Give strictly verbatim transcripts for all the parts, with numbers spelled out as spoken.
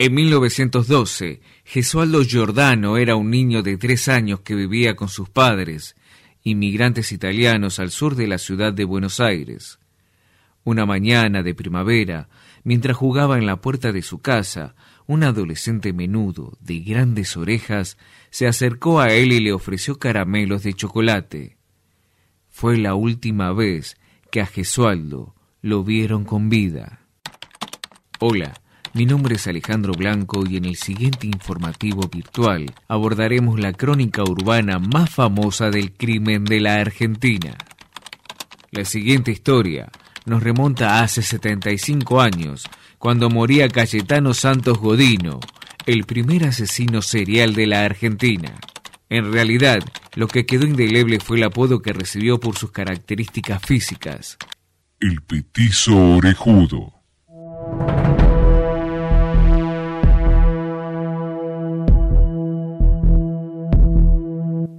En mil novecientos doce, Gesualdo Giordano era un niño de tres años que vivía con sus padres, inmigrantes italianos al sur de la ciudad de Buenos Aires. Una mañana de primavera, mientras jugaba en la puerta de su casa, un adolescente menudo, de grandes orejas, se acercó a él y le ofreció caramelos de chocolate. Fue la última vez que a Gesualdo lo vieron con vida. Hola. Mi nombre es Alejandro Blanco y en el siguiente informativo virtual abordaremos la crónica urbana más famosa del crimen de la Argentina. La siguiente historia nos remonta a hace setenta y cinco años, cuando moría Cayetano Santos Godino, el primer asesino serial de la Argentina. En realidad, lo que quedó indeleble fue el apodo que recibió por sus características físicas: el petizo orejudo.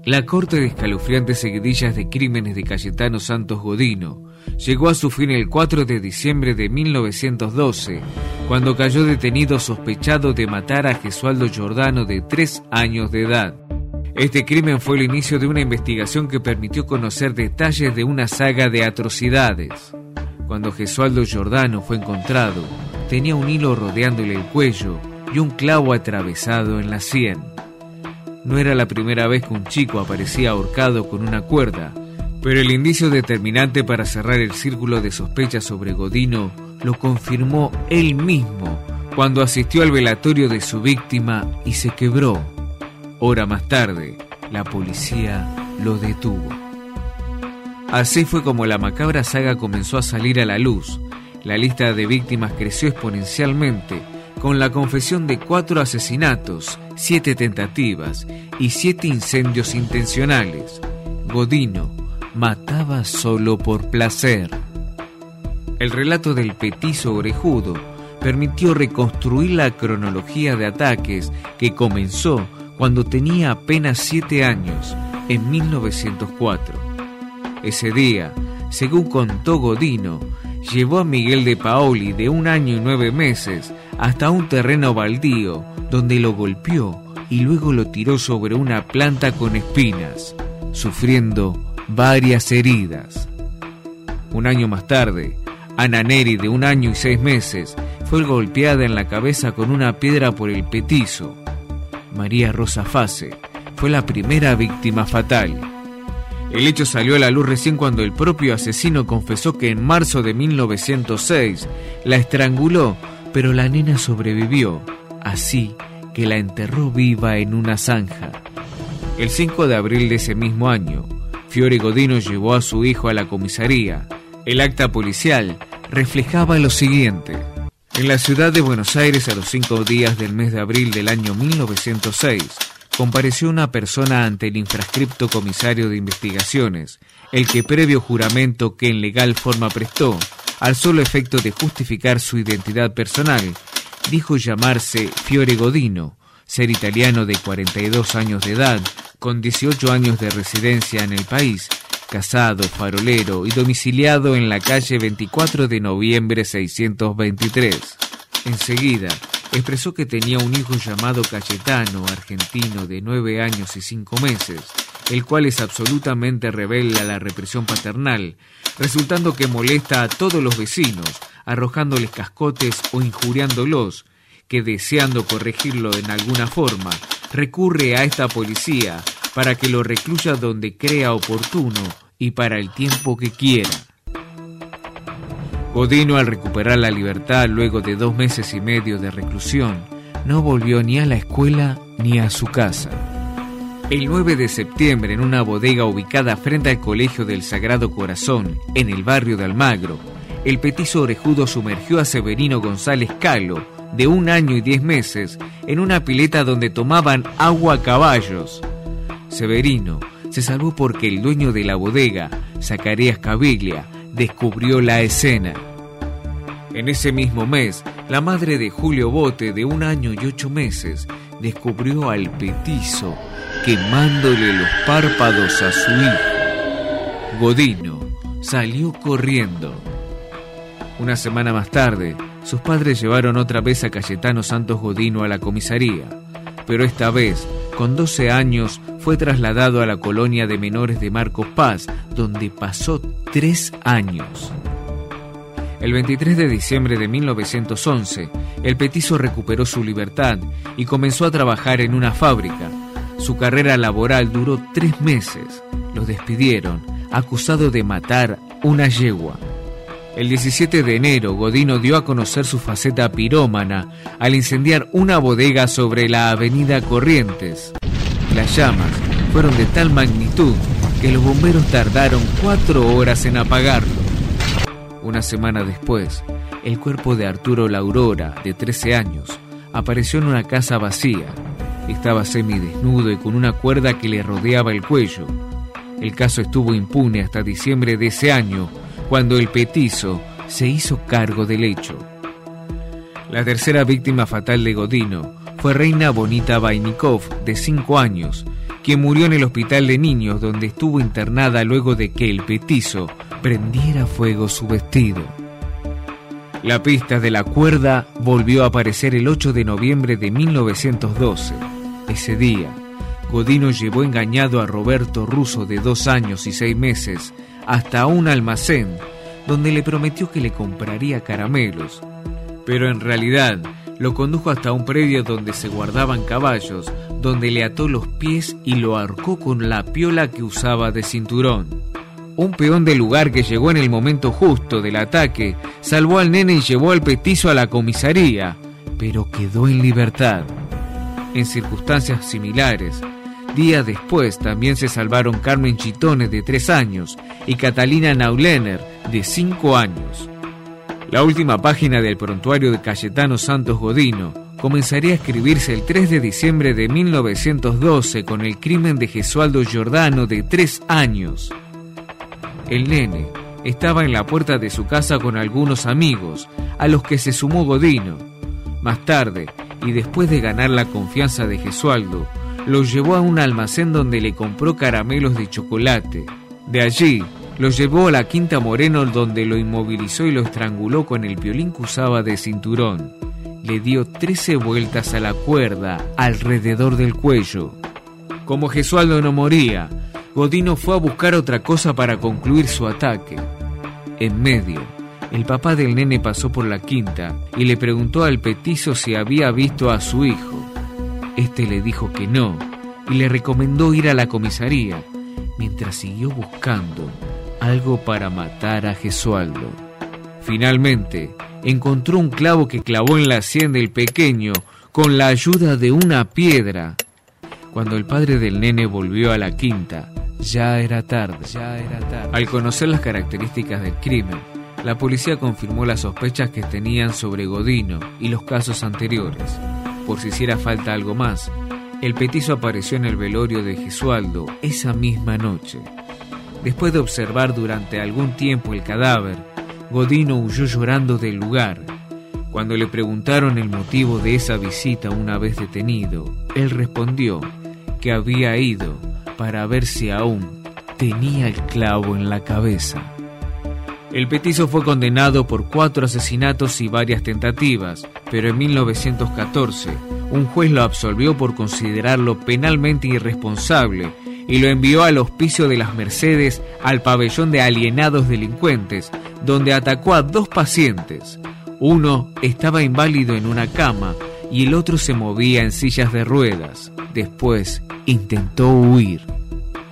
La corte de escalofriantes seguidillas de crímenes de Cayetano Santos Godino llegó a su fin el cuatro de diciembre de mil novecientos doce, cuando cayó detenido sospechado de matar a Gesualdo Giordano, de tres años de edad. Este crimen fue el inicio de una investigación que permitió conocer detalles de una saga de atrocidades. Cuando Gesualdo Giordano fue encontrado, tenía un hilo rodeándole el cuello y un clavo atravesado en la sien. No era la primera vez que un chico aparecía ahorcado con una cuerda, pero el indicio determinante para cerrar el círculo de sospechas sobre Godino lo confirmó él mismo cuando asistió al velatorio de su víctima y se quebró. Hora más tarde, la policía lo detuvo. Así fue como la macabra saga comenzó a salir a la luz. La lista de víctimas creció exponencialmente, con la confesión de cuatro asesinatos, siete tentativas y siete incendios intencionales. Godino mataba solo por placer. El relato del petizo orejudo permitió reconstruir la cronología de ataques que comenzó cuando tenía apenas siete años, en mil novecientos cuatro. Ese día, según contó Godino, llevó a Miguel de Paoli, de un año y nueve meses, hasta un terreno baldío, donde lo golpeó y luego lo tiró sobre una planta con espinas, sufriendo varias heridas. Un año más tarde, Ana Neri, de un año y seis meses, fue golpeada en la cabeza con una piedra por el petizo. María Rosa Fase fue la primera víctima fatal. El hecho salió a la luz recién cuando el propio asesino confesó que en marzo de mil novecientos seis la estranguló, pero la nena sobrevivió, así que la enterró viva en una zanja. El cinco de abril de ese mismo año, Fiore Godino llevó a su hijo a la comisaría. El acta policial reflejaba lo siguiente: en la ciudad de Buenos Aires, a los cinco días del mes de abril del año mil novecientos seis, compareció una persona ante el infrascripto comisario de investigaciones, el que previo juramento que en legal forma prestó, al solo efecto de justificar su identidad personal, dijo llamarse Fiore Godino, ser italiano de cuarenta y dos años de edad, con dieciocho años de residencia en el país, casado, farolero y domiciliado en la calle veinticuatro de noviembre seiscientos veintitrés. Enseguida, expresó que tenía un hijo llamado Cayetano, argentino, de nueve años y cinco meses, el cual es absolutamente rebelde a la represión paternal, resultando que molesta a todos los vecinos, arrojándoles cascotes o injuriándolos, que deseando corregirlo en alguna forma, recurre a esta policía para que lo recluya donde crea oportuno y para el tiempo que quiera. Godino, al recuperar la libertad luego de dos meses y medio de reclusión, no volvió ni a la escuela ni a su casa. El nueve de septiembre, en una bodega ubicada frente al Colegio del Sagrado Corazón, en el barrio de Almagro, el petizo orejudo sumergió a Severino González Calo, de un año y diez meses, en una pileta donde tomaban agua a caballos. Severino se salvó porque el dueño de la bodega, Zacarías Cabiglia, descubrió la escena. En ese mismo mes, la madre de Julio Bote, de un año y ocho meses, descubrió al petizo quemándole los párpados a su hijo. Godino salió corriendo. Una semana más tarde, sus padres llevaron otra vez a Cayetano Santos Godino a la comisaría, pero esta vez, con doce años, fue trasladado a la colonia de menores de Marcos Paz, donde pasó tres años. El veintitrés de diciembre de mil novecientos once, el petiso recuperó su libertad y comenzó a trabajar en una fábrica. Su carrera laboral duró tres meses. Lo despidieron, acusado de matar una yegua. El diecisiete de enero, Godino dio a conocer su faceta pirómana al incendiar una bodega sobre la avenida Corrientes. Las llamas fueron de tal magnitud que los bomberos tardaron cuatro horas en apagarlo. Una semana después, el cuerpo de Arturo Laurora, de trece años, apareció en una casa vacía. Estaba semidesnudo y con una cuerda que le rodeaba el cuello. El caso estuvo impune hasta diciembre de ese año, cuando el petiso se hizo cargo del hecho. La tercera víctima fatal de Godino fue Reina Bonita Bainikov, de cinco años, quien murió en el hospital de niños, donde estuvo internada luego de que el petiso prendiera fuego su vestido. La pista de la cuerda volvió a aparecer el ocho de noviembre de mil novecientos doce. Ese día, Godino llevó engañado a Roberto Russo, de dos años y seis meses, hasta un almacén, donde le prometió que le compraría caramelos. Pero en realidad, lo condujo hasta un predio donde se guardaban caballos, donde le ató los pies y lo ahorcó con la piola que usaba de cinturón. Un peón del lugar que llegó en el momento justo del ataque salvó al nene y llevó al petiso a la comisaría, pero quedó en libertad. En circunstancias similares, días después también se salvaron Carmen Chitones, de tres años, y Catalina Naulener, de cinco años. La última página del prontuario de Cayetano Santos Godino comenzaría a escribirse el tres de diciembre de mil novecientos doce con el crimen de Gesualdo Giordano, de tres años. El nene estaba en la puerta de su casa con algunos amigos, a los que se sumó Godino. Más tarde, y después de ganar la confianza de Gesualdo, lo llevó a un almacén donde le compró caramelos de chocolate. De allí, lo llevó a la Quinta Moreno, donde lo inmovilizó y lo estranguló con el violín que usaba de cinturón. Le dio trece vueltas a la cuerda alrededor del cuello. Como Gesualdo no moría, Godino fue a buscar otra cosa para concluir su ataque. En medio, el papá del nene pasó por la quinta y le preguntó al petiso si había visto a su hijo. Este le dijo que no y le recomendó ir a la comisaría, mientras siguió buscando algo para matar a Gesualdo. Finalmente, encontró un clavo que clavó en la sien del pequeño con la ayuda de una piedra. Cuando el padre del nene volvió a la quinta, ya era tarde. Ya era tarde. Al conocer las características del crimen, la policía confirmó las sospechas que tenían sobre Godino y los casos anteriores. Por si hiciera falta algo más, el petiso apareció en el velorio de Gesualdo esa misma noche. Después de observar durante algún tiempo el cadáver, Godino huyó llorando del lugar. Cuando le preguntaron el motivo de esa visita una vez detenido, él respondió que había ido para ver si aún tenía el clavo en la cabeza. El petiso fue condenado por cuatro asesinatos y varias tentativas, pero en mil novecientos catorce un juez lo absolvió por considerarlo penalmente irresponsable y lo envió al hospicio de las Mercedes, al pabellón de alienados delincuentes, donde atacó a dos pacientes. Uno estaba inválido en una cama y el otro se movía en sillas de ruedas. Después intentó huir.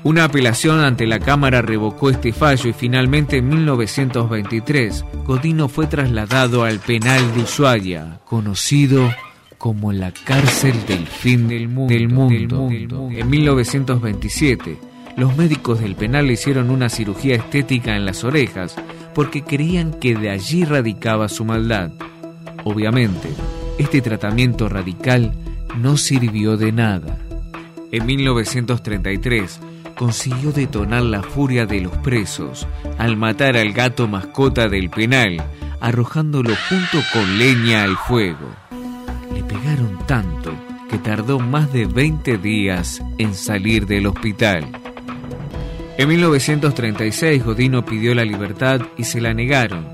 Una apelación ante la Cámara revocó este fallo y finalmente en mil novecientos veintitrés Godino fue trasladado al penal de Ushuaia, conocido como la cárcel del fin del mundo. Del mundo. Del mundo. En mil novecientos veintisiete, los médicos del penal le hicieron una cirugía estética en las orejas porque creían que de allí radicaba su maldad. Obviamente, este tratamiento radical no sirvió de nada. En mil novecientos treinta y tres, consiguió detonar la furia de los presos al matar al gato mascota del penal, arrojándolo junto con leña al fuego. Le pegaron tanto que tardó más de veinte días en salir del hospital. En mil novecientos treinta y seis, Godino pidió la libertad y se la negaron.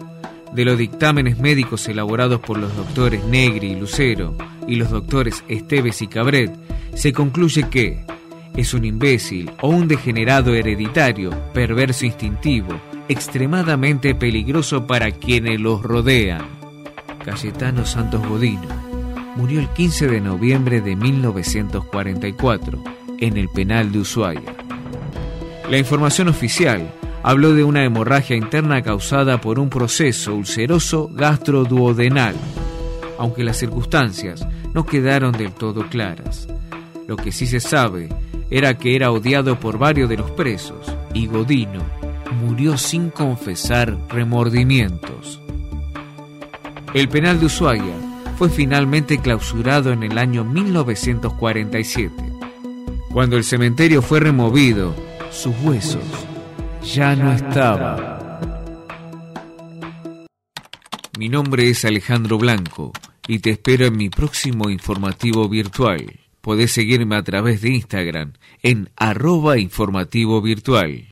de los dictámenes médicos elaborados por los doctores Negri y Lucero y los doctores Esteves y Cabret, se concluye que es un imbécil o un degenerado hereditario, perverso instintivo, extremadamente peligroso para quienes los rodean. Cayetano Santos Godino murió el quince de noviembre de mil novecientos cuarenta y cuatro en el penal de Ushuaia. La información oficial habló de una hemorragia interna causada por un proceso ulceroso gastroduodenal, aunque las circunstancias no quedaron del todo claras. Lo que sí se sabe era que era odiado por varios de los presos y Godino murió sin confesar remordimientos. El penal de Ushuaia fue finalmente clausurado en el año mil novecientos cuarenta y siete. Cuando el cementerio fue removido, sus huesos ya no estaban. Mi nombre es Alejandro Blanco y te espero en mi próximo informativo virtual. Podés seguirme a través de Instagram en arroba informativo virtual.